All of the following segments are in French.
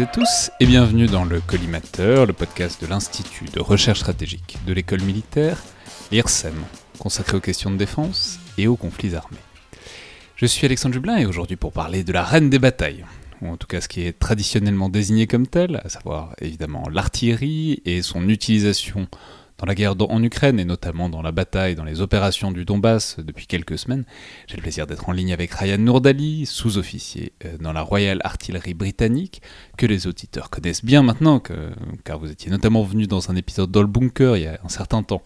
toutes et tous et bienvenue dans le Collimateur, le podcast de l'Institut de Recherche Stratégique de l'École Militaire, l'IRSEM, consacré aux questions de défense et aux conflits armés. Je suis Alexandre Jubelin et aujourd'hui pour parler de la reine des batailles, ou en tout cas ce qui est traditionnellement désigné comme tel, à savoir évidemment l'artillerie et son utilisation dans la guerre en Ukraine et notamment dans la bataille, dans les opérations du Donbass depuis quelques semaines. J'ai le plaisir d'être en ligne avec Ryan Nourdali, sous-officier dans la Royal Artillery Britannique, que les auditeurs connaissent bien maintenant, car vous étiez notamment venu dans un épisode d'All Bunker il y a un certain temps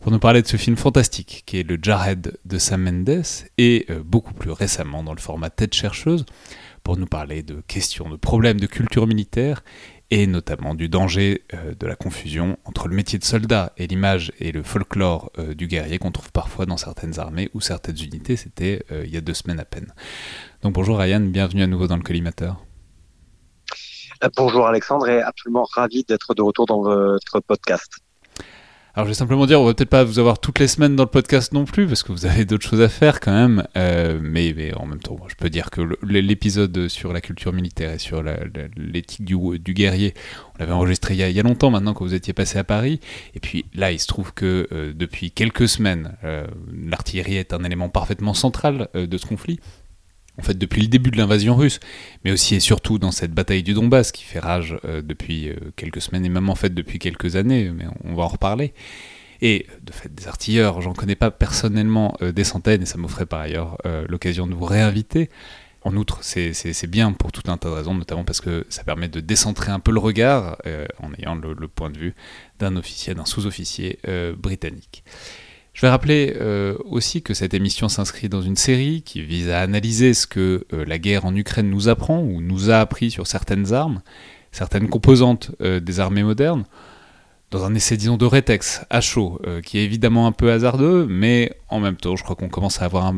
pour nous parler de ce film fantastique qui est le Jarhead de Sam Mendes et beaucoup plus récemment dans le format Tête Chercheuse pour nous parler de questions, de problèmes de culture militaire et notamment du danger de la confusion entre le métier de soldat et l'image et le folklore du guerrier qu'on trouve parfois dans certaines armées ou certaines unités, c'était il y a 2 semaines à peine. Donc bonjour Ryan, bienvenue à nouveau dans le Collimateur. Bonjour Alexandre, et absolument ravi d'être de retour dans votre podcast. Alors je vais simplement dire, on va peut-être pas vous avoir toutes les semaines dans le podcast non plus, parce que vous avez d'autres choses à faire quand même, mais en même temps, je peux dire que l'épisode sur la culture militaire et sur l'éthique du guerrier, on l'avait enregistré il y a longtemps maintenant quand vous étiez passé à Paris, et puis là il se trouve que depuis quelques semaines, l'artillerie est un élément parfaitement central de ce conflit. En fait, depuis le début de l'invasion russe, mais aussi et surtout dans cette bataille du Donbass qui fait rage depuis quelques semaines et même en fait depuis quelques années, mais on va en reparler. Et de fait, des artilleurs, j'en connais pas personnellement des centaines et ça m'offrait par ailleurs l'occasion de vous réinviter. En outre, c'est bien pour tout un tas de raisons, notamment parce que ça permet de décentrer un peu le regard en ayant le point de vue d'un officier, d'un sous-officier britannique. Je vais rappeler aussi que cette émission s'inscrit dans une série qui vise à analyser ce que la guerre en Ukraine nous apprend ou nous a appris sur certaines armes, certaines composantes des armées modernes, dans un essai, disons, de rétex à chaud, qui est évidemment un peu hasardeux, mais en même temps, je crois qu'on commence à avoir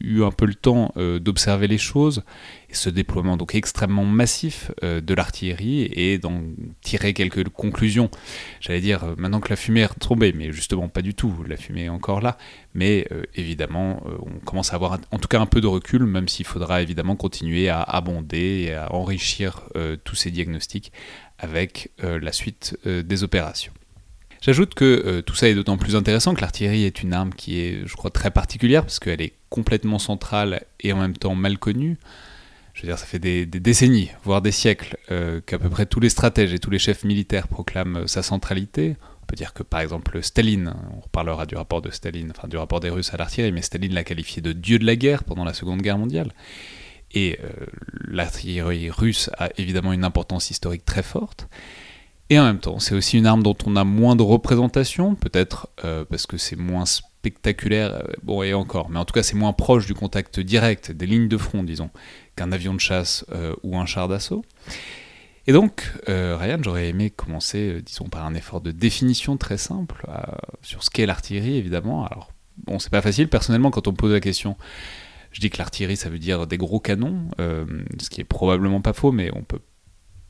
eu un peu le temps d'observer les choses, et ce déploiement donc extrêmement massif de l'artillerie, et d'en tirer quelques conclusions. J'allais dire, maintenant que la fumée est tombée, mais justement pas du tout, la fumée est encore là, mais évidemment, on commence à avoir en tout cas un peu de recul, même s'il faudra évidemment continuer à abonder et à enrichir tous ces diagnostics avec la suite des opérations. J'ajoute que tout ça est d'autant plus intéressant que l'artillerie est une arme qui est, je crois, très particulière, parce qu'elle est complètement centrale et en même temps mal connue. Je veux dire, ça fait des décennies, voire des siècles, qu'à peu près tous les stratèges et tous les chefs militaires proclament sa centralité. On peut dire que, par exemple, Staline, on reparlera du rapport de Staline, enfin du rapport des Russes à l'artillerie, mais Staline l'a qualifié de dieu de la guerre pendant la Seconde Guerre mondiale. Et l'artillerie russe a évidemment une importance historique très forte. Et en même temps, c'est aussi une arme dont on a moins de représentation, peut-être parce que c'est moins spectaculaire, bon et encore, mais en tout cas c'est moins proche du contact direct, des lignes de front, disons, qu'un avion de chasse ou un char d'assaut. Et donc, Ryan, j'aurais aimé commencer, disons, par un effort de définition très simple sur ce qu'est l'artillerie, évidemment. Alors, bon, c'est pas facile, personnellement, quand on me pose la question... Je dis que l'artillerie, ça veut dire des gros canons, ce qui est probablement pas faux, mais on peut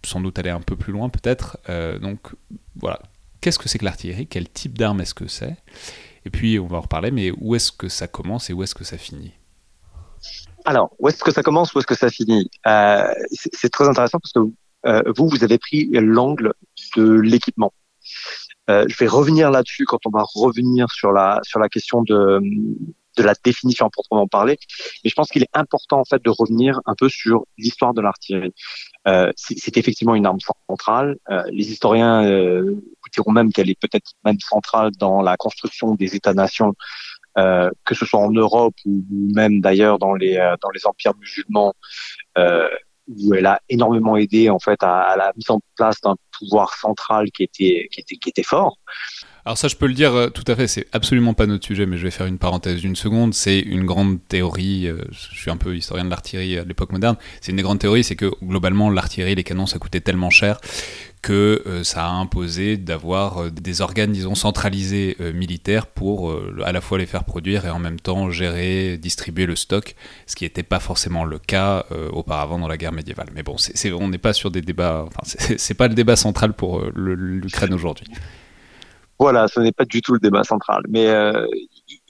sans doute aller un peu plus loin peut-être. Donc voilà, qu'est-ce que c'est que l'artillerie ? Quel type d'arme est-ce que c'est ? Et puis on va en reparler, mais où est-ce que ça commence et où est-ce que ça finit ? Alors, où est-ce que ça commence, où est-ce que ça finit ? C'est très intéressant parce que vous avez pris l'angle de l'équipement. Je vais revenir là-dessus quand on va revenir sur la question de la définition à proprement parler, mais je pense qu'il est important en fait de revenir un peu sur l'histoire de l'artillerie. C'est effectivement une arme centrale. Les historiens vous diront même qu'elle est peut-être même centrale dans la construction des États-nations, que ce soit en Europe ou même d'ailleurs dans les empires musulmans, où elle a énormément aidé en fait à la mise en place d'un pouvoir central qui était fort. Alors ça, je peux le dire tout à fait, c'est absolument pas notre sujet, mais je vais faire une parenthèse d'une seconde. C'est une grande théorie, je suis un peu historien de l'artillerie à l'époque moderne, c'est une des grandes théories, c'est que globalement l'artillerie, les canons, ça coûtait tellement cher que ça a imposé d'avoir des organes, disons, centralisés militaires pour à la fois les faire produire et en même temps gérer, distribuer le stock, ce qui n'était pas forcément le cas auparavant dans la guerre médiévale. Mais bon, on n'est pas sur des débats, enfin, c'est pas le débat central pour l'Ukraine aujourd'hui. Voilà, ce n'est pas du tout le débat central, mais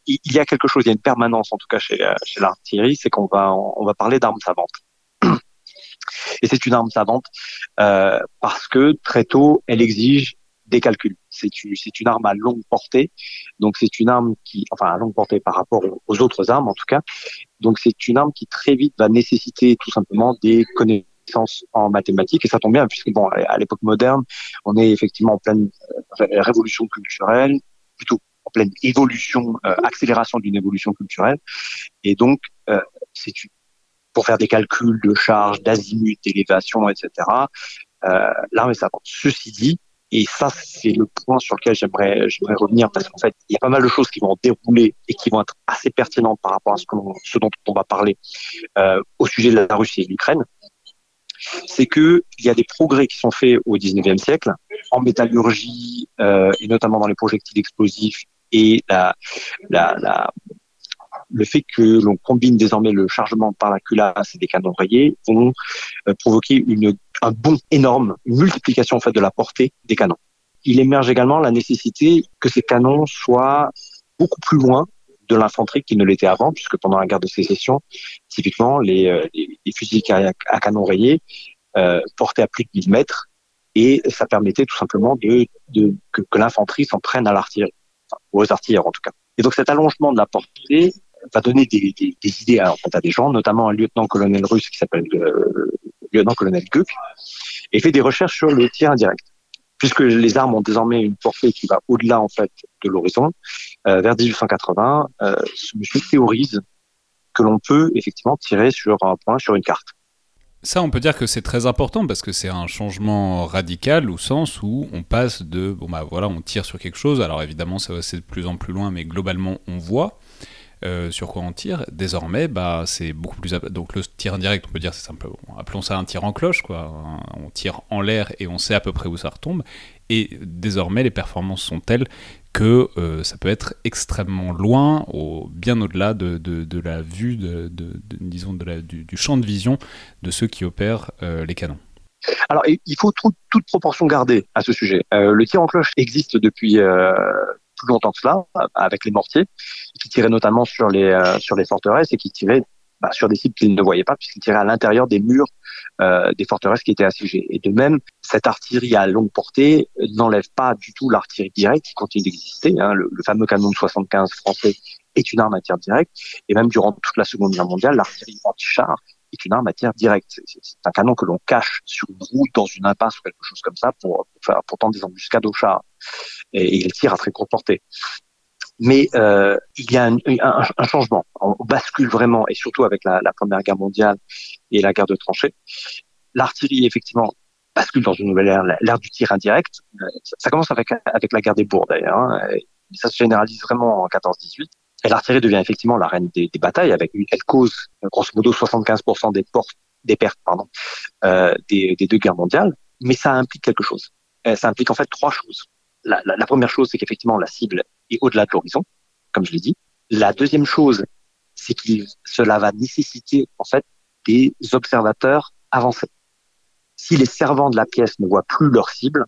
il y a quelque chose, il y a une permanence en tout cas chez l'artillerie, c'est qu'on va parler d'armes savantes. Et c'est une arme savante parce que très tôt, elle exige des calculs. C'est une arme à longue portée. Donc c'est une arme qui, enfin à longue portée par rapport aux autres armes en tout cas. Donc c'est une arme qui très vite va nécessiter tout simplement des connaissances en mathématiques. Et ça tombe bien puisque bon, à l'époque moderne, on est effectivement en pleine révolution culturelle, plutôt en pleine évolution, accélération d'une évolution culturelle. Et donc c'est une, pour faire des calculs de charge, d'azimut, d'élévation, etc. L'arme est savante. Ceci dit, et ça, c'est le point sur lequel j'aimerais revenir, parce qu'en fait, il y a pas mal de choses qui vont dérouler et qui vont être assez pertinentes par rapport à ce dont on va parler au sujet de la Russie et de l'Ukraine. C'est que il y a des progrès qui sont faits au 19e siècle en métallurgie et notamment dans les projectiles explosifs et le fait que l'on combine désormais le chargement par la culasse et des canons rayés vont provoquer un bond énorme, une multiplication en fait de la portée des canons. Il émerge également la nécessité que ces canons soient beaucoup plus loin de l'infanterie qu'ils ne l'étaient avant, puisque pendant la guerre de sécession, typiquement, les fusils à canons rayés portaient à plus de 1000 mètres, et ça permettait tout simplement que l'infanterie s'en prenne à l'artillerie, enfin, aux artilleurs en tout cas. Et donc cet allongement de la portée va donner des idées en fait, à des gens, notamment un lieutenant-colonel russe qui s'appelle lieutenant-colonel Guk, et fait des recherches sur le tir indirect. Puisque les armes ont désormais une portée qui va au-delà en fait de l'horizon, vers 1880, ce monsieur théorise que l'on peut effectivement tirer sur un point sur une carte. Ça, on peut dire que c'est très important parce que c'est un changement radical au sens où on passe de on tire sur quelque chose. Alors évidemment, ça va de plus en plus loin, mais globalement, on voit. Sur quoi on tire. Désormais, c'est beaucoup plus... Donc le tir indirect, on peut dire, c'est simplement... Appelons ça un tir en cloche, quoi. On tire en l'air et on sait à peu près où ça retombe. Et désormais, les performances sont telles que ça peut être extrêmement loin, bien au-delà de la vue, disons, du champ de vision de ceux qui opèrent les canons. Alors, il faut toute proportion garder à ce sujet. Le tir en cloche existe depuis... plus longtemps que cela, avec les mortiers, qui tiraient notamment sur les forteresses et qui tiraient sur des cibles qu'ils ne voyaient pas, puisqu'ils tiraient à l'intérieur des murs des forteresses qui étaient assiégées. Et de même, cette artillerie à longue portée n'enlève pas du tout l'artillerie directe qui continue d'exister. Hein. Le fameux canon de 75 français est une arme à tir direct, et même durant toute la Seconde Guerre mondiale, l'artillerie anti-char est une arme à tir direct. C'est un canon que l'on cache sur une roue, dans une impasse ou quelque chose comme ça, pour tendre des embuscades aux chars. Et il tire à très courte portée. Mais il y a un changement. On bascule vraiment, et surtout avec la Première Guerre mondiale et la guerre de tranchées. L'artillerie, effectivement, bascule dans une nouvelle ère, l'ère du tir indirect. Ça commence avec la guerre des Bourgs, d'ailleurs. Hein. Ça se généralise vraiment en 14-18. Et l'artillerie devient effectivement la reine des batailles. Elle cause, grosso modo, 75% des pertes des deux guerres mondiales. Mais ça implique quelque chose. Ça implique en fait trois choses. La première chose, c'est qu'effectivement, la cible est au-delà de l'horizon, comme je l'ai dit. La deuxième chose, c'est que cela va nécessiter en fait des observateurs avancés. Si les servants de la pièce ne voient plus leur cible,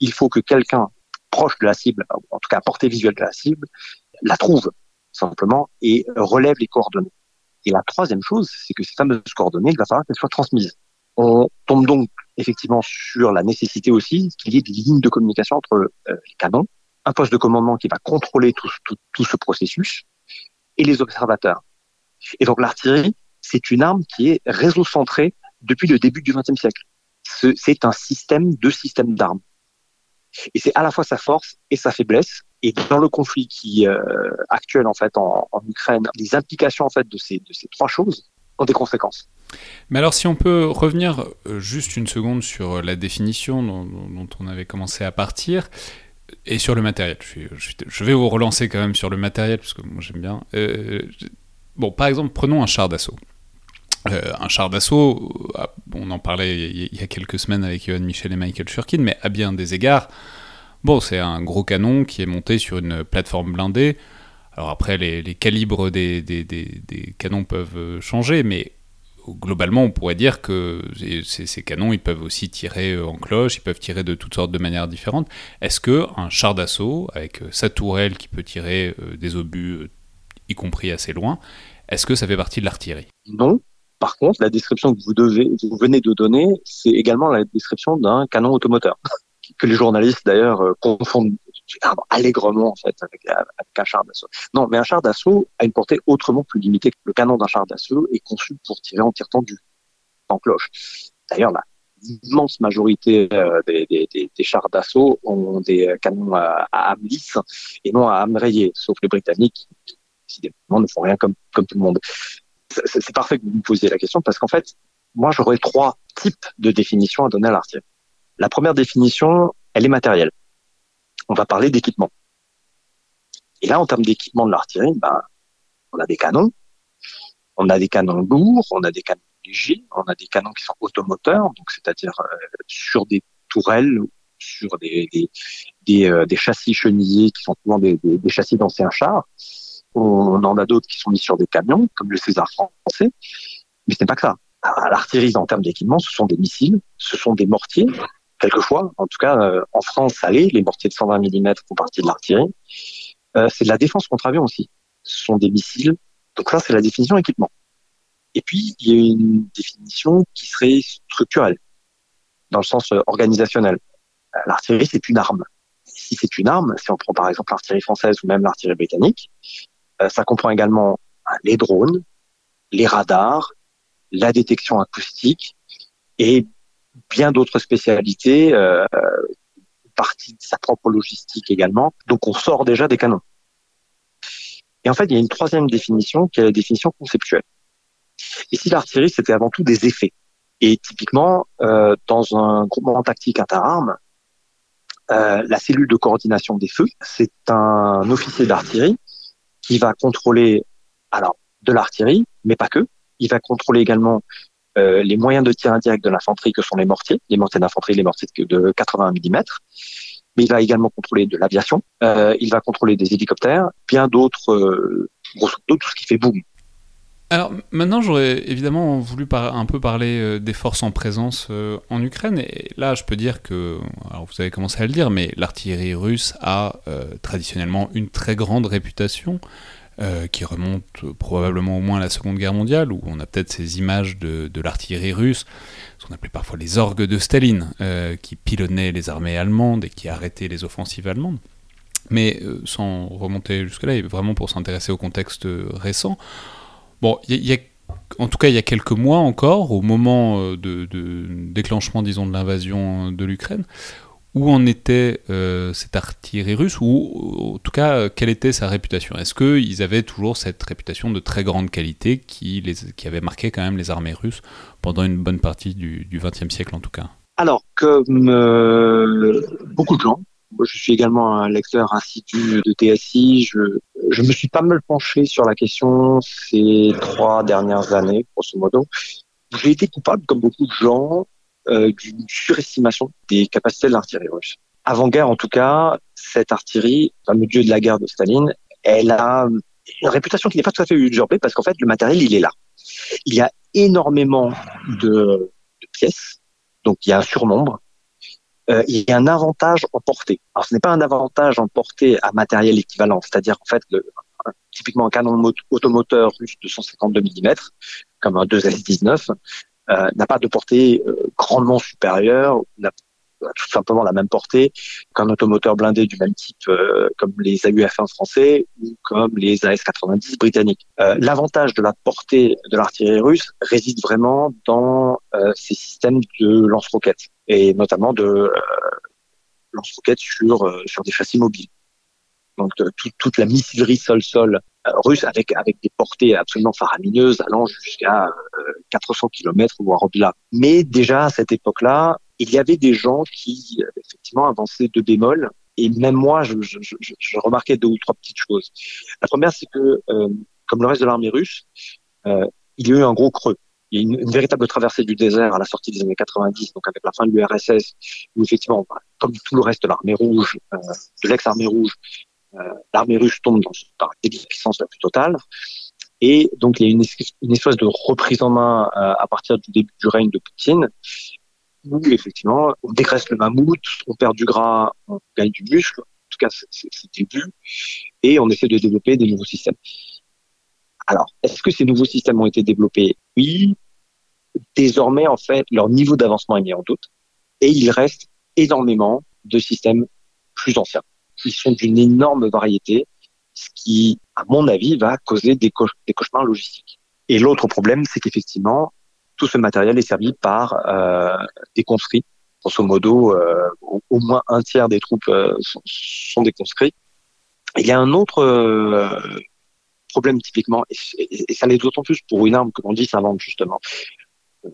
il faut que quelqu'un proche de la cible, en tout cas à portée visuelle de la cible, la trouve simplement et relève les coordonnées. Et la troisième chose, c'est que ces fameuses coordonnées, il va falloir qu'elles soient transmises. On tombe donc effectivement sur la nécessité aussi qu'il y ait des lignes de communication entre les canons, un poste de commandement qui va contrôler tout ce processus, et les observateurs. Et donc l'artillerie, c'est une arme qui est réseau-centrée depuis le début du XXe siècle. C'est un système d'armes. Et c'est à la fois sa force et sa faiblesse. Et dans le conflit qui actuel en fait en Ukraine, les implications en fait de ces trois choses ont des conséquences. Mais alors si on peut revenir juste une seconde sur la définition dont on avait commencé à partir et sur le matériel. Je vais vous relancer quand même sur le matériel parce que moi j'aime bien. Par exemple, prenons un char d'assaut. Un char d'assaut, on en parlait il y a quelques semaines avec Johan Michel et Michael Shurkin, mais à bien des égards, c'est un gros canon qui est monté sur une plateforme blindée. Alors après, les calibres des canons peuvent changer, mais globalement, on pourrait dire que ces canons, ils peuvent aussi tirer en cloche, ils peuvent tirer de toutes sortes de manières différentes. Est-ce qu'un char d'assaut, avec sa tourelle qui peut tirer des obus, y compris assez loin, est-ce que ça fait partie de l'artillerie ? Non, Par contre, la description que vous venez de donner, c'est également la description d'un canon automoteur, que les journalistes d'ailleurs confondent allègrement en fait avec un char d'assaut. Non, mais un char d'assaut a une portée autrement plus limitée que le canon d'un char d'assaut et conçu pour tirer en tir tendu, en cloche. D'ailleurs, l'immense majorité des chars d'assaut ont des canons à âme lisse et non à âme rayée, sauf les Britanniques qui, décidément, ne font rien comme tout le monde. C'est parfait que vous me posiez la question parce qu'en fait, moi, j'aurais trois types de définitions à donner à l'artillerie. La première définition, elle est matérielle. On va parler d'équipement. Et là, en termes d'équipement de l'artillerie, on a des canons. On a des canons lourds, on a des canons légers, on a des canons qui sont automoteurs, donc c'est-à-dire sur des tourelles, sur des châssis chenillés qui sont souvent des châssis d'anciens chars. On en a d'autres qui sont mis sur des camions, comme le César français. Mais ce n'est pas que ça. L'artillerie, en termes d'équipement, ce sont des missiles, ce sont des mortiers, quelquefois. En tout cas, en France, les mortiers de 120 mm font partie de l'artillerie. C'est de la défense contre avion aussi. Ce sont des missiles. Donc ça, c'est la définition équipement. Et puis, il y a une définition qui serait structurelle, dans le sens organisationnel. L'artillerie, c'est une arme. Et si c'est une arme, si on prend par exemple l'artillerie française ou même l'artillerie britannique, ça comprend également les drones, les radars, la détection acoustique et bien d'autres spécialités, partie de sa propre logistique également. Donc on sort déjà des canons. Et en fait, il y a une troisième définition qui est la définition conceptuelle. Ici, l'artillerie, c'était avant tout des effets. Et typiquement, dans un groupement tactique interarmes, la cellule de coordination des feux, c'est un officier d'artillerie qui va contrôler de l'artillerie, mais pas que. Il va contrôler également les moyens de tir indirect de l'infanterie que sont les mortiers d'infanterie, les mortiers de 80 mm. Mais il va également contrôler de l'aviation. Il va contrôler des hélicoptères, bien d'autres, grosso modo, tout ce qui fait boum. Alors maintenant, j'aurais évidemment voulu un peu parler des forces en présence en Ukraine. Et là, je peux dire que, vous avez commencé à le dire, mais l'artillerie russe a traditionnellement une très grande réputation qui remonte probablement au moins à la Seconde Guerre mondiale, où on a peut-être ces images de l'artillerie russe, ce qu'on appelait parfois les orgues de Staline, qui pilonnaient les armées allemandes et qui arrêtaient les offensives allemandes. Mais sans remonter jusque-là, et vraiment pour s'intéresser au contexte récent, bon, en tout cas, il y a quelques mois encore, au moment de déclenchement, disons, de l'invasion de l'Ukraine, où en était cette artillerie russe, ou en tout cas, quelle était sa réputation ? Est-ce qu'ils avaient toujours cette réputation de très grande qualité qui avait marqué quand même les armées russes pendant une bonne partie du XXe siècle, en tout cas ? Alors, comme beaucoup de gens, je suis également un lecteur assidu de TSI. Je me suis pas mal penché sur la question ces 3 dernières années, grosso modo. J'ai été coupable, comme beaucoup de gens, d'une surestimation des capacités de l'artillerie russe. Avant-guerre, en tout cas, cette artillerie, le dieu de la guerre de Staline, elle a une réputation qui n'est pas tout à fait usurpée parce qu'en fait, le matériel, il est là. Il y a énormément de pièces, donc il y a un surnombre. Il y a un avantage en portée. Alors, ce n'est pas un avantage en portée à matériel équivalent, c'est-à-dire en fait, typiquement un canon automoteur russe de 152 mm, comme un 2S19, n'a pas de portée grandement supérieure, n'a tout simplement la même portée qu'un automoteur blindé du même type, comme les AUF1 français ou comme les AS90 britanniques. L'avantage de la portée de l'artillerie russe réside vraiment dans ses systèmes de lance-roquettes et notamment de lance-roquettes sur des châssis mobiles. Donc toute la missilerie sol-sol russe avec des portées absolument faramineuses allant jusqu'à 400 km voire au-delà. Mais déjà à cette époque-là, il y avait des gens qui effectivement avançaient de bémol, et même moi je remarquais 2 ou 3 petites choses. La première, c'est que comme le reste de l'armée russe, il y a eu un gros creux. Il y a une véritable traversée du désert à la sortie des années 90, donc avec la fin de l'URSS, où effectivement, comme tout le reste de l'armée rouge, de l'ex-armée rouge, l'armée russe tombe dans la déliquescence la plus totale. Et donc, il y a une espèce de reprise en main à partir du début du règne de Poutine, où effectivement, on dégraisse le mammouth, on perd du gras, on gagne du muscle, en tout cas, c'est le but, et on essaie de développer des nouveaux systèmes. Alors, est-ce que ces nouveaux systèmes ont été développés ? Oui, désormais, en fait, leur niveau d'avancement est mis en doute et il reste énormément de systèmes plus anciens qui sont d'une énorme variété, ce qui, à mon avis, va causer des cauchemars logistiques. Et l'autre problème, c'est qu'effectivement, tout ce matériel est servi par des conscrits. Grosso modo, au moins un tiers des troupes sont des conscrits. Il y a un autre problème typiquement, et ça l'est d'autant plus pour une arme que l'on dit savante justement.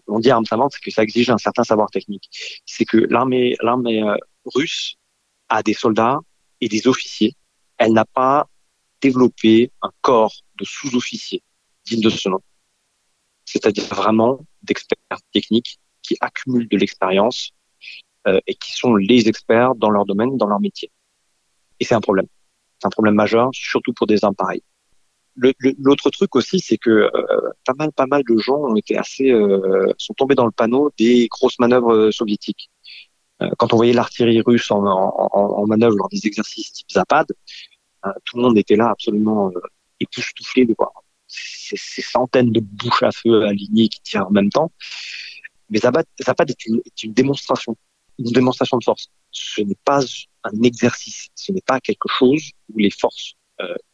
On dit arme savante, c'est que ça exige un certain savoir technique. C'est que l'armée russe a des soldats et des officiers. Elle n'a pas développé un corps de sous-officiers digne de ce nom. C'est-à-dire vraiment d'experts techniques qui accumulent de l'expérience et qui sont les experts dans leur domaine, dans leur métier. Et c'est un problème. C'est un problème majeur, surtout pour des armes pareilles. L'autre truc aussi, c'est que pas mal de gens ont été sont tombés dans le panneau des grosses manœuvres soviétiques. Quand on voyait l'artillerie russe en manœuvre lors des exercices type ZAPAD, tout le monde était là absolument époustouflé de voir ces centaines de bouches à feu alignées qui tirent en même temps. Mais ZAPAD est une démonstration, de force. Ce n'est pas un exercice, ce n'est pas quelque chose où les forces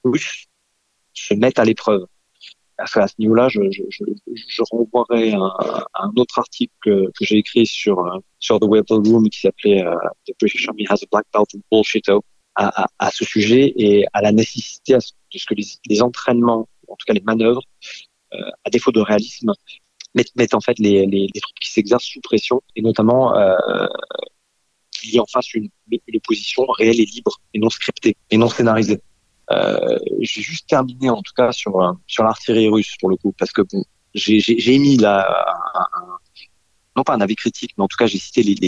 russes se mettent à l'épreuve. À ce niveau-là, je renvoierai un autre article que j'ai écrit sur The Weapon Room qui s'appelait The British Army has a black belt in bullshit à ce sujet et à la nécessité de ce que les entraînements, en tout cas les manœuvres, à défaut de réalisme, mettent en fait les troupes qui s'exercent sous pression et notamment qu'il y ait en face une opposition réelle et libre et non scriptée et non scénarisée. J'ai juste terminé en tout cas sur l'artillerie russe pour le coup parce que bon, j'ai émis non pas un avis critique mais en tout cas j'ai cité les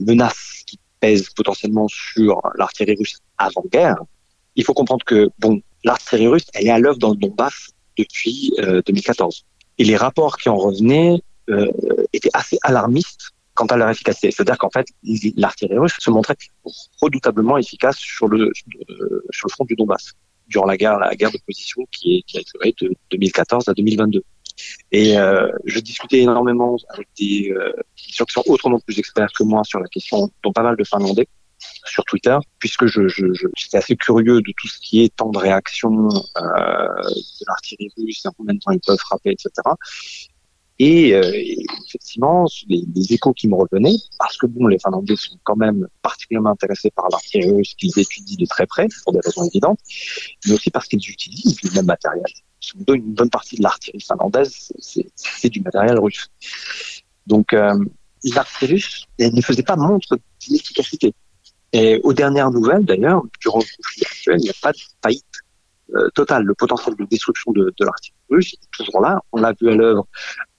menaces qui pèsent potentiellement sur l'artillerie russe avant-guerre. Il faut comprendre que bon, l'artillerie russe elle est à l'œuvre dans le Donbass depuis 2014 et les rapports qui en revenaient étaient assez alarmistes quant à leur efficacité. C'est-à-dire qu'en fait, l'artillerie russe se montrait redoutablement efficace sur le front du Donbass, durant la guerre de position qui a duré de 2014 à 2022. Et je discutais énormément avec des gens qui sont autrement plus experts que moi sur la question, dont pas mal de Finlandais, sur Twitter, puisque j'étais assez curieux de tout ce qui est temps de réaction de l'artillerie russe, combien de temps ils peuvent frapper, etc. Et effectivement, les échos qui me revenaient, parce que bon, les Finlandais sont quand même particulièrement intéressés par l'artillerie russe qu'ils étudient de très près, pour des raisons évidentes, mais aussi parce qu'ils utilisent le même matériel. Une bonne partie de l'artillerie finlandaise, c'est du matériel russe. Donc, l'artillerie russe, elle ne faisait pas montre d'efficacité. Et aux dernières nouvelles, d'ailleurs, durant le conflit actuel, il n'y a pas de faillite totale. Le potentiel de destruction de l'artillerie russe est toujours là. On l'a vu à l'œuvre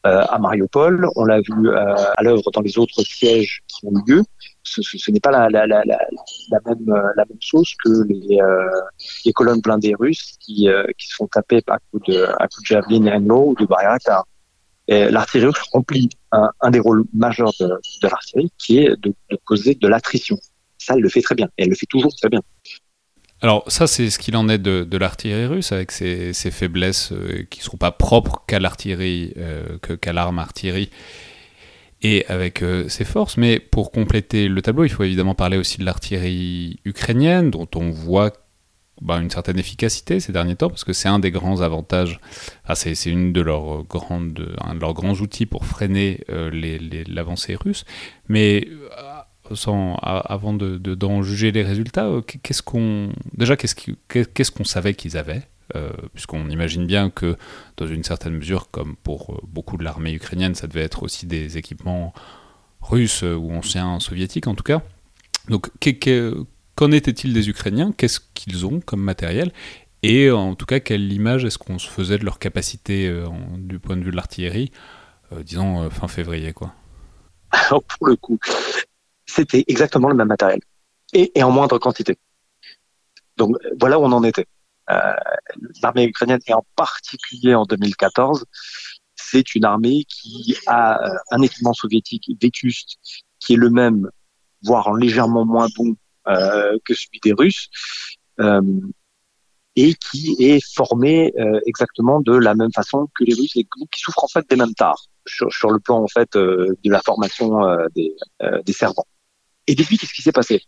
à Mariupol, on l'a vu à l'œuvre dans les autres sièges qui ont lieu. Ce n'est pas la même chose que les colonnes blindées russes qui sont tapées à coups de Javelin et ou de Bayraktar. L'artillerie russe remplit un des rôles majeurs de l'artillerie qui est de causer de l'attrition. Ça, elle le fait très bien et elle le fait toujours très bien. Alors ça, c'est ce qu'il en est de l'artillerie russe, avec ses faiblesses qui ne sont pas propres qu'à l'artillerie, qu'à l'arme artillerie, et avec ses forces. Mais pour compléter le tableau, il faut évidemment parler aussi de l'artillerie ukrainienne, dont on voit une certaine efficacité ces derniers temps, parce que c'est un des grands avantages, c'est un de leurs grands outils pour freiner l'avancée russe. Mais avant d'en juger les résultats, qu'est-ce qu'on savait qu'ils avaient, puisqu'on imagine bien que dans une certaine mesure, comme pour beaucoup de l'armée ukrainienne, ça devait être aussi des équipements russes ou anciens soviétiques en tout cas. Donc qu'en était-il des Ukrainiens ? Qu'est-ce qu'ils ont comme matériel ? Et en tout cas, quelle image est-ce qu'on se faisait de leur capacité du point de vue de l'artillerie, disons fin février quoi ? Alors pour le coup, c'était exactement le même matériel et en moindre quantité. Donc voilà où on en était. L'armée ukrainienne, et en particulier en 2014, c'est une armée qui a un équipement soviétique vétuste qui est le même, voire légèrement moins bon que celui des Russes, et qui est formé exactement de la même façon que les Russes, et qui souffrent en fait des mêmes tares sur le plan en fait de la formation des servants. Et depuis, qu'est-ce qui s'est passé ?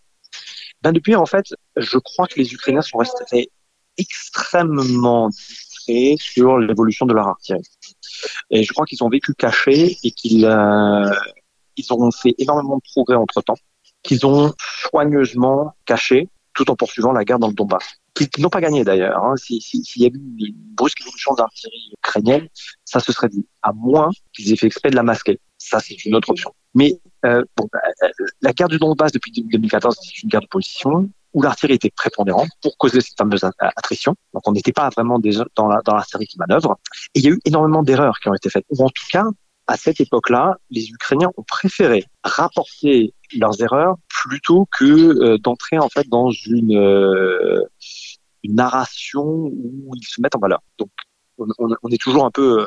Depuis, en fait, je crois que les Ukrainiens sont restés extrêmement distraits sur l'évolution de leur artillerie. Et je crois qu'ils ont vécu cachés et qu'ils ont fait énormément de progrès entre-temps, qu'ils ont soigneusement caché tout en poursuivant la guerre dans le Donbass. Qu'ils n'ont pas gagné d'ailleurs. Hein. S'il y a eu une brusque évolution de l'artillerie ukrainienne, ça se serait dit, à moins qu'ils aient fait exprès de la masquer. Ça, c'est une autre option. Mais la guerre du Donbass depuis 2014, c'est une guerre de position où l'artillerie était prépondérante pour causer cette fameuse attrition. Donc, on n'était pas vraiment dans l'artillerie qui manœuvre. Et il y a eu énormément d'erreurs qui ont été faites. Ou en tout cas, à cette époque-là, les Ukrainiens ont préféré rapporter leurs erreurs plutôt que d'entrer en fait dans une narration où ils se mettent en valeur. Donc, on est toujours un peu,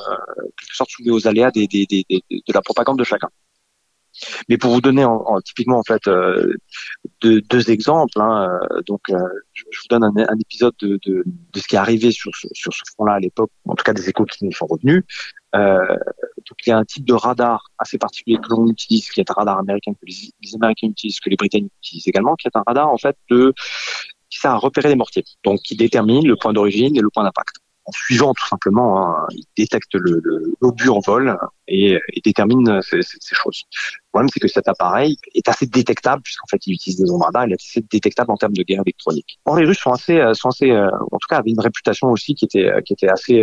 quelque sorte, soumis aux aléas de la propagande de chacun. Mais pour vous donner typiquement en fait deux exemples, hein, je vous donne un épisode de ce qui est arrivé sur ce front-là à l'époque, en tout cas des échos qui nous sont revenus. Donc il y a un type de radar assez particulier que l'on utilise, qui est un radar américain que les Américains utilisent, que les Britanniques utilisent également, qui est un radar en fait qui sert à repérer les mortiers, donc qui détermine le point d'origine et le point d'impact. En suivant tout simplement, hein, il détecte l'obus en vol et détermine ces choses. Le problème, c'est que cet appareil est assez détectable, puisqu'en fait, il utilise des ondes radar, il est assez détectable en termes de guerre électronique. Or, les Russes sont assez, en tout cas, avaient une réputation aussi qui était assez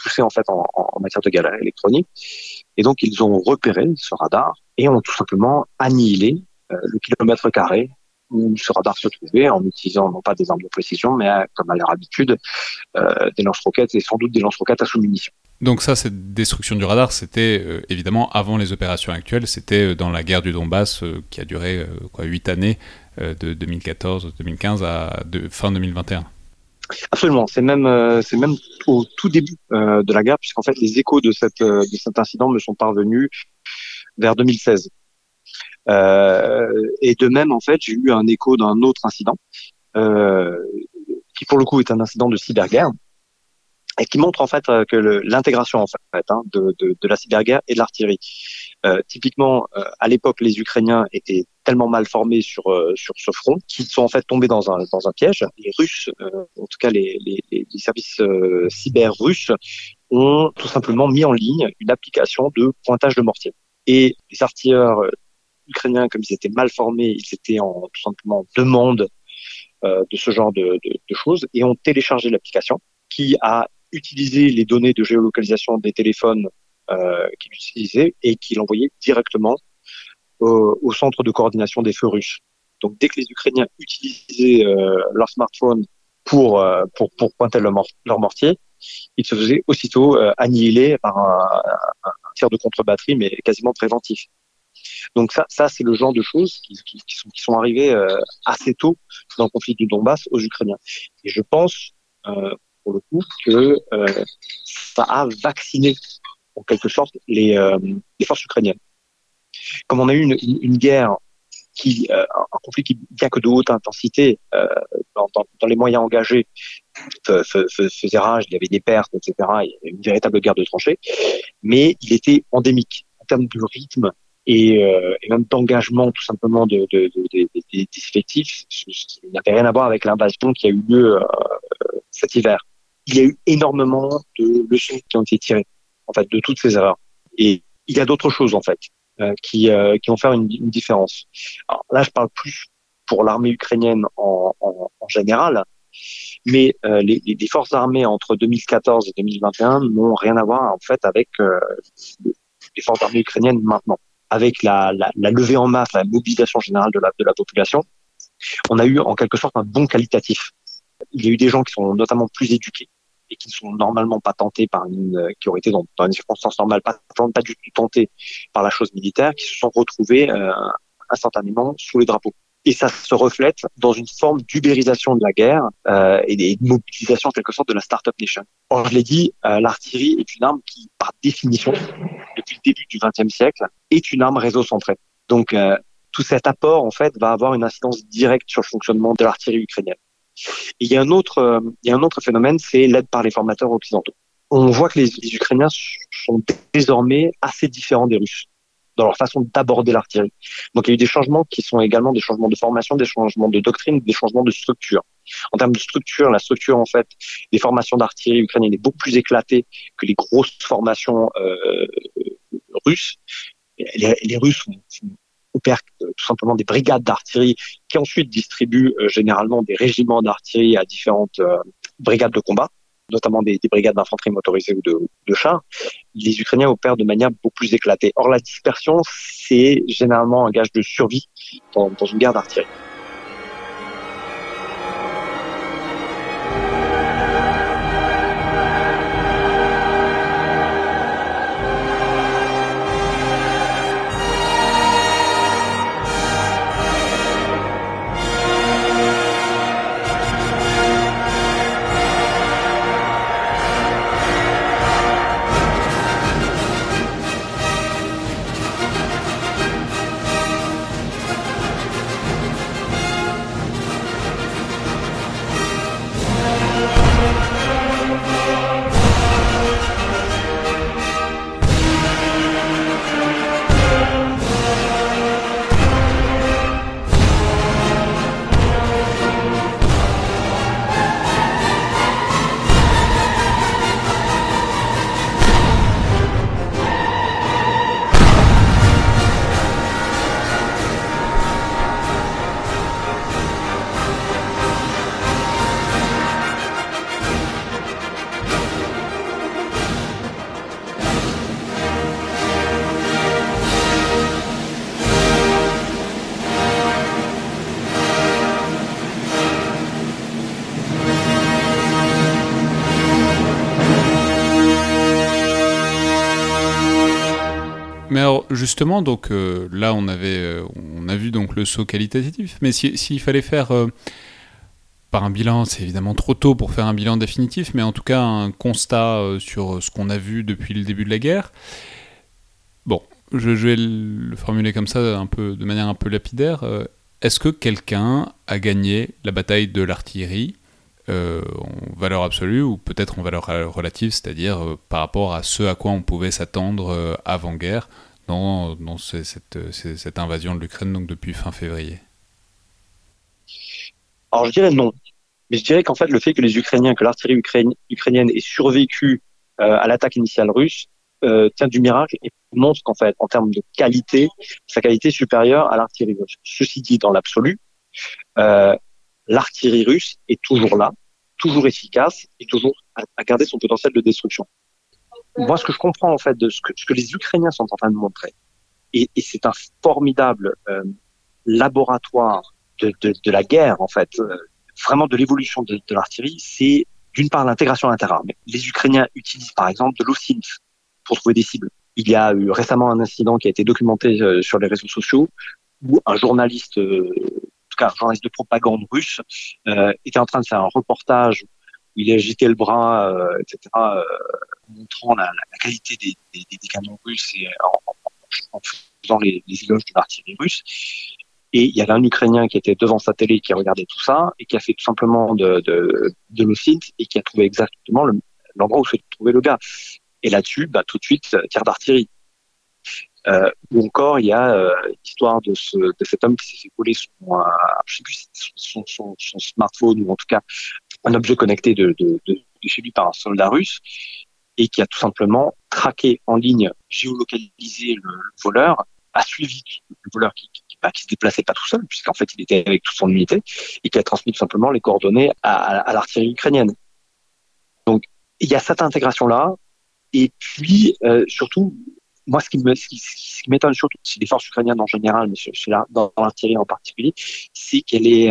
poussée en fait en matière de guerre électronique. Et donc, ils ont repéré ce radar et ont tout simplement annihilé le kilomètre carré où ce radar se trouvait, en utilisant non pas des armes de précision, mais comme à leur habitude, des lance-roquettes, et sans doute des lance-roquettes à sous-munitions. Donc ça, cette destruction du radar, c'était évidemment avant les opérations actuelles, c'était dans la guerre du Donbass qui a duré 8 années, de 2014-2015 à fin 2021. Absolument, c'est même au tout début de la guerre, puisqu'en fait les échos de cet incident me sont parvenus vers 2016. Et de même, en fait, j'ai eu un écho d'un autre incident, qui pour le coup est un incident de cyberguerre, et qui montre en fait que l'intégration en fait de la cyberguerre et de l'artillerie. Typiquement, à l'époque, les Ukrainiens étaient tellement mal formés sur ce front qu'ils sont en fait tombés dans un piège. Les Russes, en tout cas les services cyber russes, ont tout simplement mis en ligne une application de pointage de mortier. Et les artilleurs ukrainiens, comme ils étaient mal formés, ils étaient tout simplement en demande de ce genre de choses, et ont téléchargé l'application qui a utilisé les données de géolocalisation des téléphones qu'ils utilisaient et qui l'envoyait directement au centre de coordination des feux russes. Donc dès que les Ukrainiens utilisaient leur smartphone pour pointer leur mortier, ils se faisaient aussitôt annihiler par un tir de contre-batterie, mais quasiment préventif. Donc ça c'est le genre de choses qui sont arrivées assez tôt dans le conflit du Donbass aux Ukrainiens. Et je pense, pour le coup, que ça a vacciné, en quelque sorte, les forces ukrainiennes. Comme on a eu une guerre, un conflit qui, bien que de haute intensité, dans les moyens engagés, faisait rage, il y avait des pertes, etc., il y avait une véritable guerre de tranchées, mais il était endémique en termes de rythme, et même d'engagement tout simplement des effectifs. Ça n'avait rien à voir avec l'invasion qui a eu lieu cet hiver. Il y a eu énormément de leçons qui ont été tirées en fait de toutes ces erreurs. Et il y a d'autres choses en fait qui vont faire une différence. Alors là, je parle plus pour l'armée ukrainienne en général, mais les forces armées entre 2014 et 2021 n'ont rien à voir en fait avec les forces armées ukrainiennes maintenant. Avec la levée en masse, la mobilisation générale de la population, on a eu en quelque sorte un bond qualitatif. Il y a eu des gens qui sont notamment plus éduqués et qui ne sont normalement pas tentés qui auraient été dans une circonstance normale, pas du tout tentés par la chose militaire, qui se sont retrouvés instantanément sous les drapeaux. Et ça se reflète dans une forme d'ubérisation de la guerre et de mobilisation en quelque sorte de la start-up nation. Or, je l'ai dit, l'artillerie est une arme qui, par définition, depuis le début du XXe siècle, est une arme réseau-centrée. Donc, tout cet apport, en fait, va avoir une incidence directe sur le fonctionnement de l'artillerie ukrainienne. Il y a un autre, phénomène, c'est l'aide par les formateurs occidentaux. On voit que les Ukrainiens sont désormais assez différents des Russes dans leur façon d'aborder l'artillerie. Donc il y a eu des changements qui sont également des changements de formation, des changements de doctrine, des changements de structure. En termes de structure, la structure en fait des formations d'artillerie ukrainienne est beaucoup plus éclatée que les grosses formations russes. Les Russes opèrent tout simplement des brigades d'artillerie qui ensuite distribuent généralement des régiments d'artillerie à différentes brigades de combat, notamment des brigades d'infanterie motorisée ou de chars. Les Ukrainiens opèrent de manière beaucoup plus éclatée. Or, la dispersion, c'est généralement un gage de survie dans une guerre d'artillerie. Mais alors justement, donc là on a vu donc le saut qualitatif, mais s'il fallait faire par un bilan, c'est évidemment trop tôt pour faire un bilan définitif, mais en tout cas un constat sur ce qu'on a vu depuis le début de la guerre. Bon, je vais le formuler comme ça, un peu de manière un peu lapidaire. Est-ce que quelqu'un a gagné la bataille de l'artillerie en valeur absolue ou peut-être en valeur relative, c'est-à-dire par rapport à ce à quoi on pouvait s'attendre avant-guerre dans cette invasion de l'Ukraine donc depuis fin février? Alors je dirais non, mais je dirais qu'en fait le fait que l'artillerie ukrainienne ait survécu à l'attaque initiale russe tient du miracle et montre qu'en fait en termes de qualité, sa qualité est supérieure à l'artillerie russe. Ceci dit, dans l'absolu, l'artillerie russe est toujours là, toujours efficace et toujours à garder son potentiel de destruction. Moi, ce que je comprends en fait de ce que les Ukrainiens sont en train de montrer, et c'est un formidable laboratoire de la guerre en fait, vraiment de l'évolution de l'artillerie, c'est d'une part l'intégration interarmée. Les Ukrainiens utilisent par exemple de l'OSINT pour trouver des cibles. Il y a eu récemment un incident qui a été documenté sur les réseaux sociaux où un journaliste journaliste de propagande russe était en train de faire un reportage où il agitait le bras, etc., montrant la qualité des canons russes et en faisant les éloges de l'artillerie russe. Et il y avait un Ukrainien qui était devant sa télé, qui regardait tout ça et qui a fait tout simplement de l'OSINT et qui a trouvé exactement l'endroit où se trouvait le gars. Et là-dessus, tout de suite, tir d'artillerie. Ou encore, il y a l'histoire de cet homme qui s'est fait voler son smartphone, ou en tout cas un objet connecté de chez lui par un soldat russe, et qui a tout simplement traqué en ligne, géolocalisé le voleur, a suivi le voleur qui se déplaçait pas tout seul, puisqu'en fait il était avec toute son unité, et qui a transmis tout simplement les coordonnées à l'artillerie ukrainienne. Donc il y a cette intégration-là, et puis surtout... Moi, ce qui m'étonne surtout, c'est les forces ukrainiennes en général, mais dans l'artillerie en particulier, c'est qu'elle est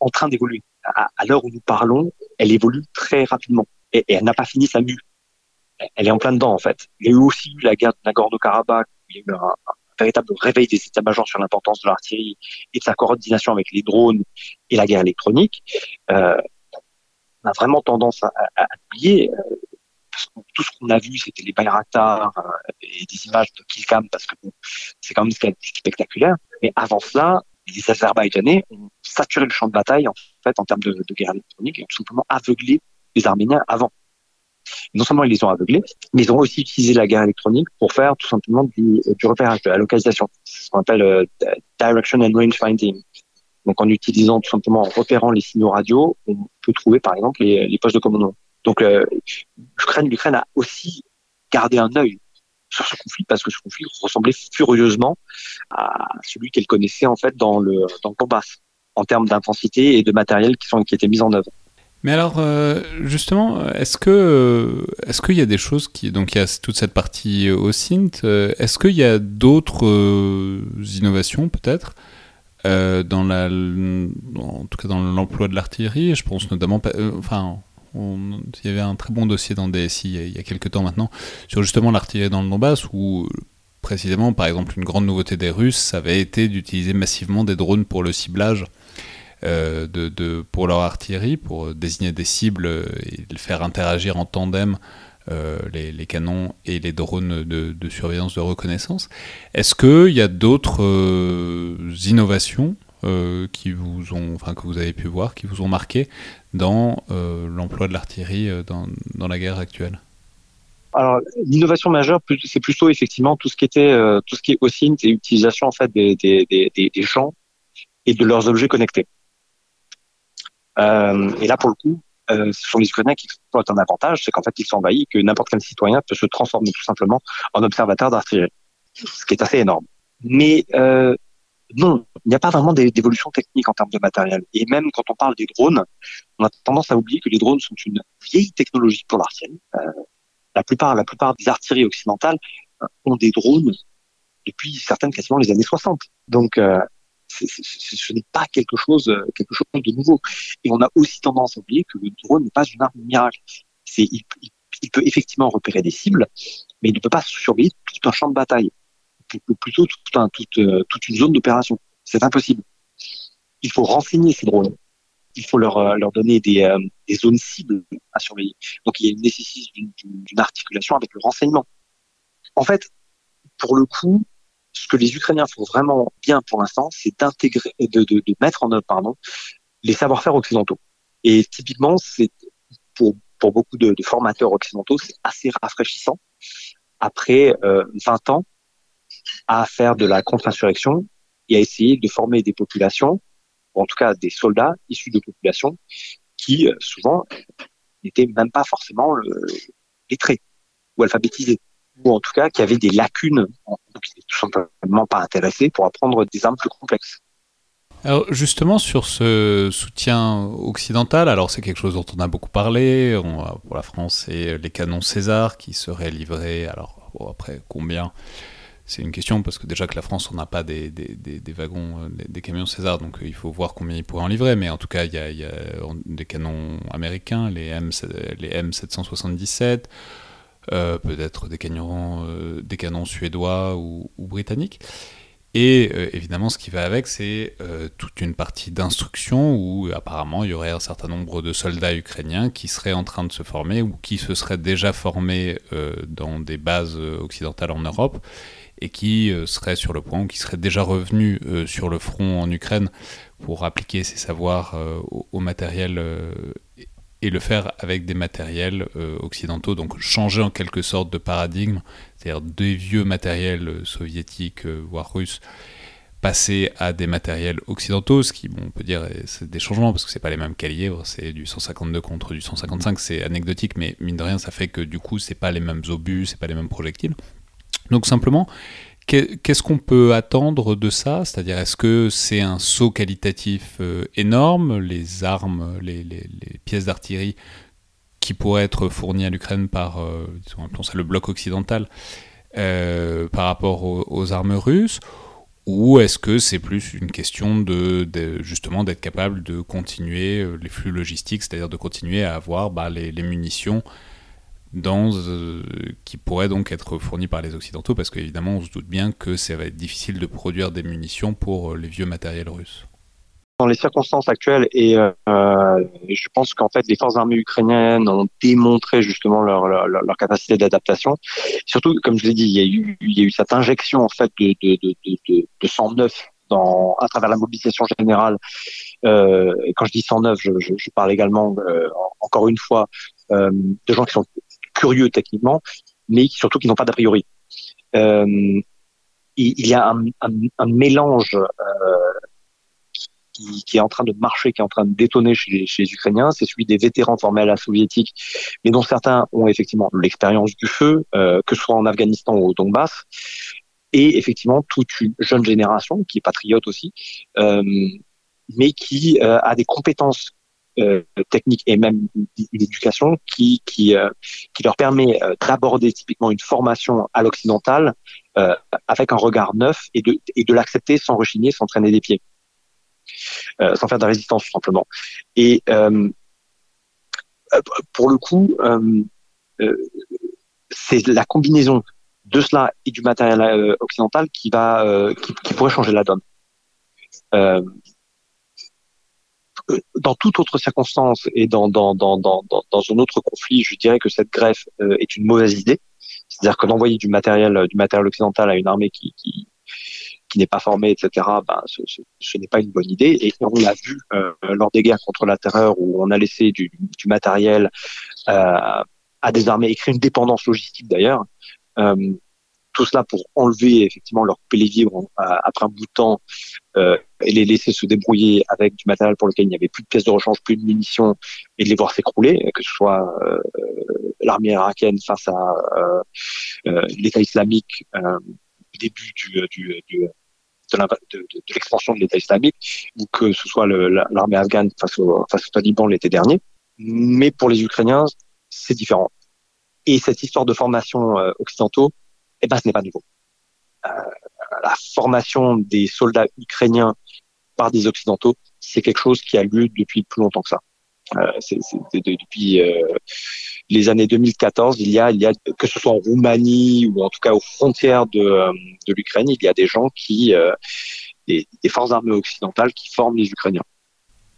en train d'évoluer. À l'heure où nous parlons, elle évolue très rapidement. Et elle n'a pas fini sa mue. Elle est en plein dedans, en fait. Il y a eu aussi la guerre de Nagorno-Karabakh, où il y a eu un véritable réveil des états-majors sur l'importance de l'artillerie et de sa coordination avec les drones et la guerre électronique. On a vraiment tendance à oublier... Tout ce qu'on a vu, c'était les Bayraktar et des images de killcam, parce que c'est quand même ce qui est spectaculaire. Mais avant cela, les Azerbaïdjanais ont saturé le champ de bataille en fait en termes de guerre électronique et ont tout simplement aveuglé les Arméniens avant. Et non seulement ils les ont aveuglés, mais ils ont aussi utilisé la guerre électronique pour faire tout simplement du repérage, de la localisation, ce qu'on appelle direction and range finding. Donc en utilisant tout simplement, en repérant les signaux radio, on peut trouver par exemple les postes de commandement. Donc l'Ukraine a aussi gardé un œil sur ce conflit parce que ce conflit ressemblait furieusement à celui qu'elle connaissait en fait dans le Donbass en termes d'intensité et de matériel qui étaient mis en œuvre. Mais alors, justement, est-ce qu'il y a des choses qui... Donc, il y a toute cette partie au Sint. Est-ce qu'il y a d'autres innovations, peut-être, en tout cas dans l'emploi de l'artillerie? Je pense notamment... il y avait un très bon dossier dans DSI il y a quelques temps maintenant sur justement l'artillerie dans le Donbass où, précisément, par exemple, une grande nouveauté des Russes, ça avait été d'utiliser massivement des drones pour le ciblage. Pour leur artillerie, pour désigner des cibles et faire interagir en tandem les canons et les drones de surveillance, de reconnaissance. Est-ce qu'il y a d'autres innovations que vous avez pu voir, qui vous ont marqué dans l'emploi de l'artillerie dans la guerre actuelle ? Alors, l'innovation majeure, c'est plutôt effectivement tout ce qui est OSINT et utilisation en fait des champs et de leurs objets connectés. Et là, pour le coup, ce sont les Ukrainiens qui exploitent un avantage, c'est qu'en fait, ils sont envahis, que n'importe quel citoyen peut se transformer tout simplement en observateur d'artillerie, ce qui est assez énorme. Mais non, il n'y a pas vraiment d'évolution technique en termes de matériel. Et même quand on parle des drones, on a tendance à oublier que les drones sont une vieille technologie pour l'artillerie. La plupart des artilleries occidentales ont des drones depuis certaines quasiment les années 60. Donc, ce n'est pas quelque chose de nouveau. Et on a aussi tendance à oublier que le drone n'est pas une arme miracle. Il peut effectivement repérer des cibles, mais il ne peut pas surveiller tout un champ de bataille, ou plutôt toute une zone d'opération. C'est impossible. Il faut renseigner ces drones. Il faut leur donner des zones cibles à surveiller. Donc il y a une nécessité d'une articulation avec le renseignement. En fait, pour le coup, ce que les Ukrainiens font vraiment bien pour l'instant, c'est d'intégrer, de mettre en œuvre, les savoir-faire occidentaux. Et typiquement, c'est pour beaucoup de formateurs occidentaux, c'est assez rafraîchissant après 20 ans à faire de la contre-insurrection et à essayer de former des populations, ou en tout cas des soldats issus de populations qui souvent n'étaient même pas forcément lettrés ou alphabétisés, ou en tout cas qui avaient des lacunes, qui n'étaient tout simplement pas intéressés pour apprendre des armes plus complexes. Alors justement sur ce soutien occidental, alors c'est quelque chose dont on a beaucoup parlé, pour la France c'est les canons César qui seraient livrés, alors après combien ? C'est une question parce que déjà que la France on n'a pas des wagons, des camions César, donc il faut voir combien ils pourraient en livrer, mais en tout cas il y a des canons américains, les M777, peut-être des canons suédois ou britanniques. Et évidemment, ce qui va avec, c'est toute une partie d'instruction où apparemment il y aurait un certain nombre de soldats ukrainiens qui seraient en train de se former ou qui se seraient déjà formés dans des bases occidentales en Europe et qui seraient sur le point ou qui seraient déjà revenus sur le front en Ukraine pour appliquer ces savoirs au matériel et le faire avec des matériels occidentaux, donc changer en quelque sorte de paradigme, c'est-à-dire des vieux matériels soviétiques, voire russes, passer à des matériels occidentaux, ce qui, on peut dire, c'est des changements, parce que c'est pas les mêmes calibres, c'est du 152 contre du 155, c'est anecdotique, mais mine de rien, ça fait que du coup, c'est pas les mêmes obus, c'est pas les mêmes projectiles. Donc simplement, qu'est-ce qu'on peut attendre de ça ? C'est-à-dire, est-ce que c'est un saut qualitatif énorme ? Les armes, les pièces d'artillerie qui pourraient être fournies à l'Ukraine par, appelons ça le bloc occidental, par rapport aux armes russes ? Ou est-ce que c'est plus une question justement d'être capable de continuer les flux logistiques, c'est-à-dire de continuer à avoir les munitions qui pourraient donc être fournies par les Occidentaux, parce qu'évidemment on se doute bien que ça va être difficile de produire des munitions pour les vieux matériels russes. Dans les circonstances actuelles, et je pense qu'en fait les forces armées ukrainiennes ont démontré justement leur capacité d'adaptation. Surtout, comme je l'ai dit, il y a eu cette injection en fait de 109 à travers la mobilisation générale. Et quand je dis 109, je parle également, encore une fois, de gens qui sont curieux techniquement, mais surtout qui n'ont pas d'a priori. Il y a un mélange qui est en train de marcher, qui est en train de détonner chez les Ukrainiens, c'est celui des vétérans formés à la soviétique, mais dont certains ont effectivement l'expérience du feu, que ce soit en Afghanistan ou au Donbass, et effectivement toute une jeune génération qui est patriote aussi, mais qui a des compétences techniques et même une éducation qui leur permet d'aborder typiquement une formation à l'occidental avec un regard neuf et de l'accepter sans rechigner, sans traîner des pieds. Sans faire de résistance tout simplement. Et pour le coup, c'est la combinaison de cela et du matériel occidental qui pourrait changer la donne. Dans toute autre circonstance et dans un autre conflit, je dirais que cette greffe est une mauvaise idée. C'est-à-dire que d'envoyer du matériel occidental à une armée qui n'est pas formé, etc., ben, ce n'est pas une bonne idée. Et on l'a vu lors des guerres contre la terreur, où on a laissé du matériel à des armées, et créé une dépendance logistique d'ailleurs. Tout cela pour enlever effectivement leur couper les vivres après un bout de temps et les laisser se débrouiller avec du matériel pour lequel il n'y avait plus de pièces de rechange, plus de munitions, et de les voir s'écrouler, que ce soit l'armée irakienne face à l'État islamique début de l'expansion de l'État islamique, ou que ce soit l'armée afghane face aux talibans l'été dernier. Mais pour les Ukrainiens, c'est différent. Et cette histoire de formation occidentaux, eh ben, ce n'est pas nouveau. La formation des soldats ukrainiens par des occidentaux, c'est quelque chose qui a lieu depuis plus longtemps que ça. Depuis les années 2014, il y a que ce soit en Roumanie ou en tout cas aux frontières de l'Ukraine, il y a des gens des forces armées occidentales qui forment les Ukrainiens.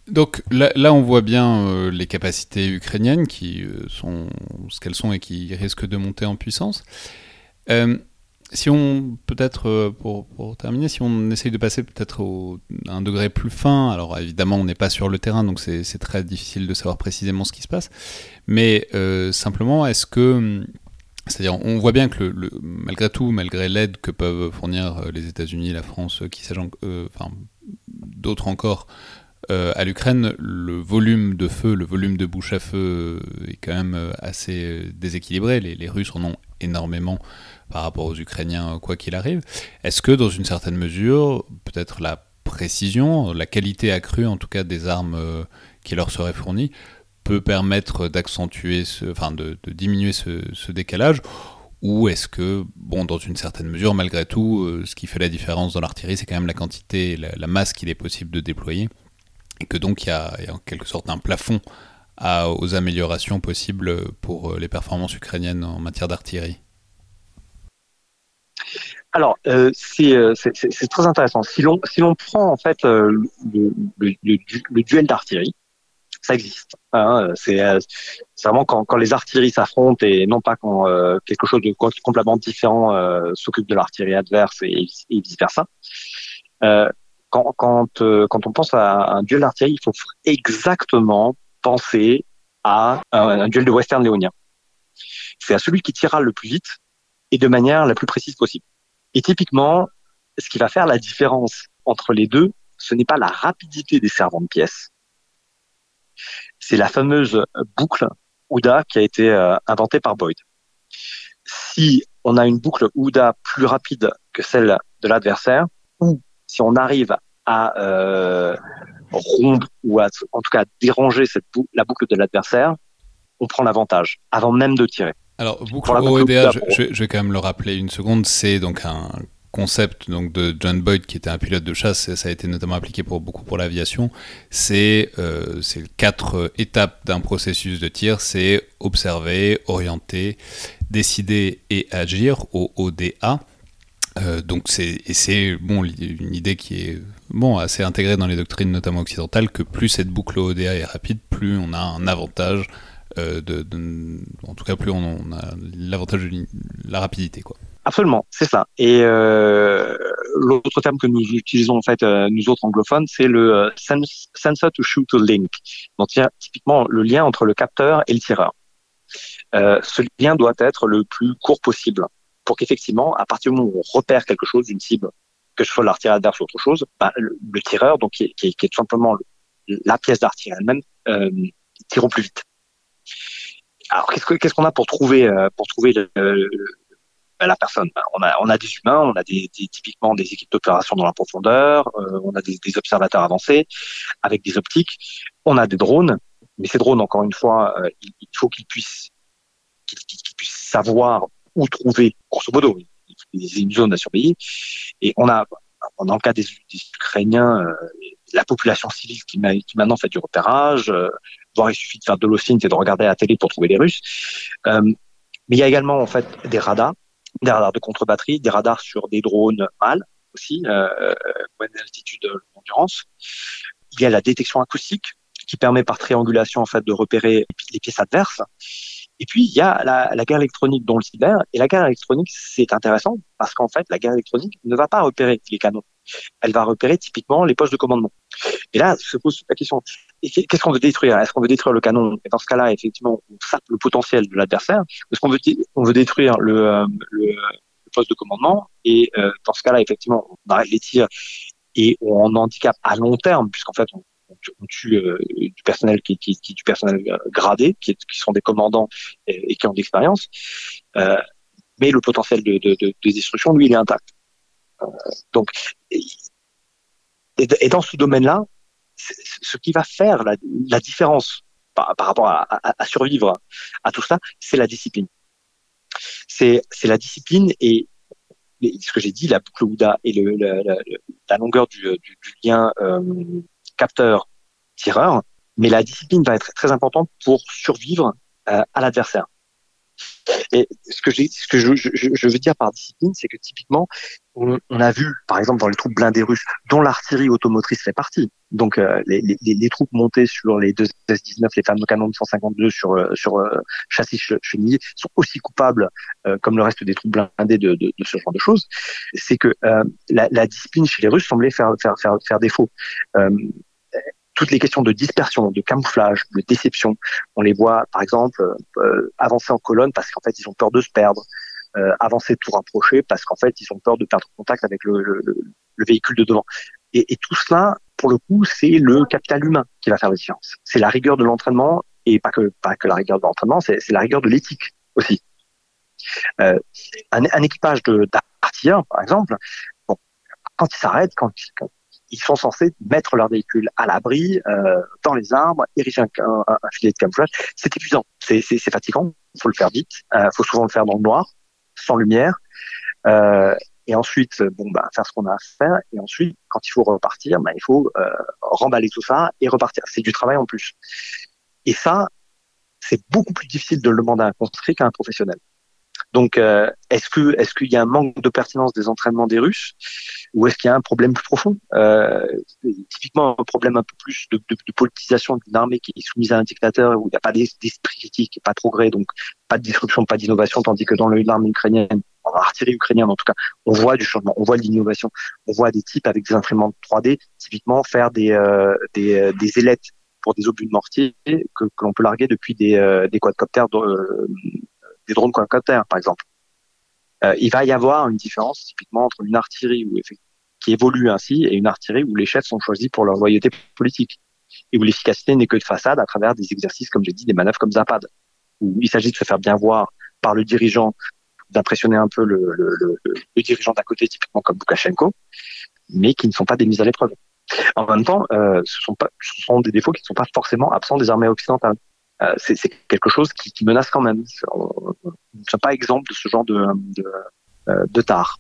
Donc là on voit bien les capacités ukrainiennes qui sont ce qu'elles sont et qui risquent de monter en puissance. Si on, peut-être pour terminer, si on essaye de passer peut-être à un degré plus fin, alors évidemment on n'est pas sur le terrain, donc c'est très difficile de savoir précisément ce qui se passe, mais simplement c'est-à-dire on voit bien que malgré tout, malgré l'aide que peuvent fournir les États-Unis, la France, qui s'agent, enfin d'autres encore, à l'Ukraine, le volume de feu, le volume de bouche à feu est quand même assez déséquilibré. Les Russes en ont énormément par rapport aux Ukrainiens, quoi qu'il arrive. Est-ce que, dans une certaine mesure, peut-être la précision, la qualité accrue, en tout cas, des armes qui leur seraient fournies, peut permettre d'accentuer, de diminuer ce décalage ? Ou est-ce que, dans une certaine mesure, malgré tout, ce qui fait la différence dans l'artillerie, c'est quand même la quantité, la masse qu'il est possible de déployer ? Et que donc il y a en quelque sorte un plafond aux améliorations possibles pour les performances ukrainiennes en matière d'artillerie. Alors c'est très intéressant. Si l'on prend en fait le duel d'artillerie, ça existe. Hein. C'est vraiment quand les artilleries s'affrontent et non pas quand quelque chose de complètement différent s'occupe de l'artillerie adverse et vice versa. Quand on pense à un duel d'artillerie, il faut exactement penser à un duel de western léonien. C'est à celui qui tirera le plus vite et de manière la plus précise possible. Et typiquement, ce qui va faire la différence entre les deux, ce n'est pas la rapidité des servants de pièces. C'est la fameuse boucle Ouda qui a été inventée par Boyd. Si on a une boucle Ouda plus rapide que celle de l'adversaire, ou si on arrive à rompre ou en tout cas à déranger la boucle de l'adversaire, on prend l'avantage avant même de tirer. Alors, boucle OEDA, je vais quand même le rappeler une seconde, c'est donc un concept de John Boyd qui était un pilote de chasse, et ça a été notamment appliqué beaucoup pour l'aviation. C'est 4 étapes d'un processus de tir, c'est observer, orienter, décider et agir, OODA. Donc c'est une idée qui est assez intégrée dans les doctrines notamment occidentales, que plus cette boucle ODA est rapide, plus on a un avantage en tout cas plus on a l'avantage de la rapidité, quoi. Absolument, c'est ça. Et l'autre terme que nous utilisons en fait, nous autres anglophones, c'est le sensor to shooter link. Donc il y a typiquement le lien entre le capteur et le tireur. Ce lien doit être le plus court possible pour qu'effectivement, à partir du moment où on repère quelque chose, une cible, que ce soit l'artillerie adverse ou autre chose, bah, le tireur, donc qui est tout simplement la pièce d'artillerie elle-même, tire au plus vite. Alors qu'est-ce qu'on a pour trouver la personne? On a des humains, on a des typiquement des équipes d'opération dans la profondeur, on a des observateurs avancés avec des optiques, on a des drones, mais ces drones encore une fois, il faut qu'ils puissent savoir où trouver, grosso modo, une zone à surveiller. Et on a dans le cas des Ukrainiens, la population civile qui maintenant fait du repérage, voire il suffit de faire de l'OSINT et de regarder à la télé pour trouver les Russes. Mais il y a également en fait des radars de contre-batterie, des radars sur des drones mâles aussi, moyenne altitude, longue endurance. Il y a la détection acoustique qui permet par triangulation en fait de repérer les pièces adverses. Et puis il y a la guerre électronique dans le cyber, et la guerre électronique c'est intéressant parce qu'en fait la guerre électronique ne va pas repérer les canons, elle va repérer typiquement les postes de commandement. Et là se pose la question, qu'est-ce qu'on veut détruire? Est-ce qu'on veut détruire le canon? Et dans ce cas-là effectivement on sape le potentiel de l'adversaire. Est-ce qu'on veut détruire le poste de commandement? Et dans ce cas-là effectivement on arrête les tirs et on handicape à long terme puisqu'en fait on tue du personnel qui est du personnel gradé, qui sont des commandants et qui ont de l'expérience, mais le potentiel de destruction, lui, il est intact. Donc, et dans ce domaine-là, ce qui va faire la différence par rapport à survivre à tout ça, c'est la discipline. C'est la discipline et ce que j'ai dit, la boucle Ouda et la longueur du lien. Capteur, tireur, mais la discipline va être très importante pour survivre à l'adversaire. Et ce que je veux dire par discipline, c'est que typiquement, on a vu, par exemple, dans les troupes blindées russes, dont l'artillerie automotrice fait partie. Donc, les troupes montées sur les 2S19, les fameux canons de 152 sur châssis chenillés, sont aussi coupables, comme le reste des troupes blindées de ce genre de choses. C'est que la discipline chez les Russes semblait faire défaut. Toutes les questions de dispersion, de camouflage, de déception, on les voit par exemple avancer en colonne parce qu'en fait ils ont peur de se perdre, avancer tout rapproché parce qu'en fait ils ont peur de perdre contact avec le véhicule de devant. Et tout cela, pour le coup, c'est le capital humain qui va faire la différence. C'est la rigueur de l'entraînement, et pas que la rigueur de l'entraînement, c'est la rigueur de l'éthique aussi. Un équipage d'artilleurs, par exemple, bon, quand ils s'arrêtent, quand ils sont censés mettre leur véhicule à l'abri, dans les arbres, ériger un filet de camouflage. C'est épuisant, c'est fatigant, faut le faire vite, faut souvent le faire dans le noir, sans lumière, et ensuite, faire ce qu'on a à faire, et ensuite, quand il faut repartir, il faut remballer tout ça et repartir. C'est du travail en plus. Et ça, c'est beaucoup plus difficile de le demander à un conscrit qu'à un professionnel. Donc, est-ce qu'il y a un manque de pertinence des entraînements des Russes, ou est-ce qu'il y a un problème plus profond? Typiquement, un problème un peu plus de politisation d'une armée qui est soumise à un dictateur, où il n'y a pas d'esprit critique, pas de progrès, donc pas de disruption, pas d'innovation, tandis que dans l'armée ukrainienne, dans l'artillerie ukrainienne en tout cas, on voit du changement, on voit de l'innovation, on voit des types avec des imprimantes 3D, typiquement faire des ailettes pour des obus de mortier que l'on peut larguer depuis des quadcoptères, des drones quadcoptères, par exemple. Il va y avoir une différence typiquement entre une artillerie qui évolue ainsi et une artillerie où les chefs sont choisis pour leur loyauté politique et où l'efficacité n'est que de façade à travers des exercices, comme j'ai dit, des manœuvres comme ZAPAD, où il s'agit de se faire bien voir par le dirigeant, d'impressionner un peu le dirigeant d'à côté, typiquement comme Loukachenko, mais qui ne sont pas des mises à l'épreuve. En même temps, ce sont des défauts qui ne sont pas forcément absents des armées occidentales. C'est quelque chose qui menace quand même. Nous ne sommes pas exempts de ce genre de tare.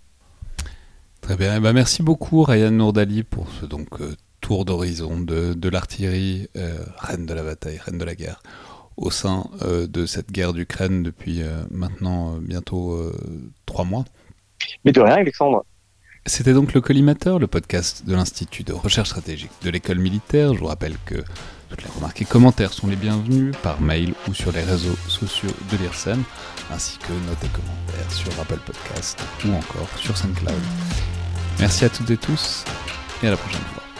Très bien. Merci beaucoup, Ryan Nourdali, pour ce tour d'horizon de l'artillerie, reine de la bataille, reine de la guerre, au sein de cette guerre d'Ukraine depuis maintenant bientôt 3 mois. Mais de rien, Alexandre. C'était donc le Collimateur, le podcast de l'Institut de recherche stratégique de l'école militaire. Je vous rappelle que Toutes les remarques et commentaires sont les bienvenus par mail ou sur les réseaux sociaux de l'IRSEM, ainsi que notes et commentaires sur Apple Podcast ou encore sur SoundCloud. Merci à toutes et tous et à la prochaine fois.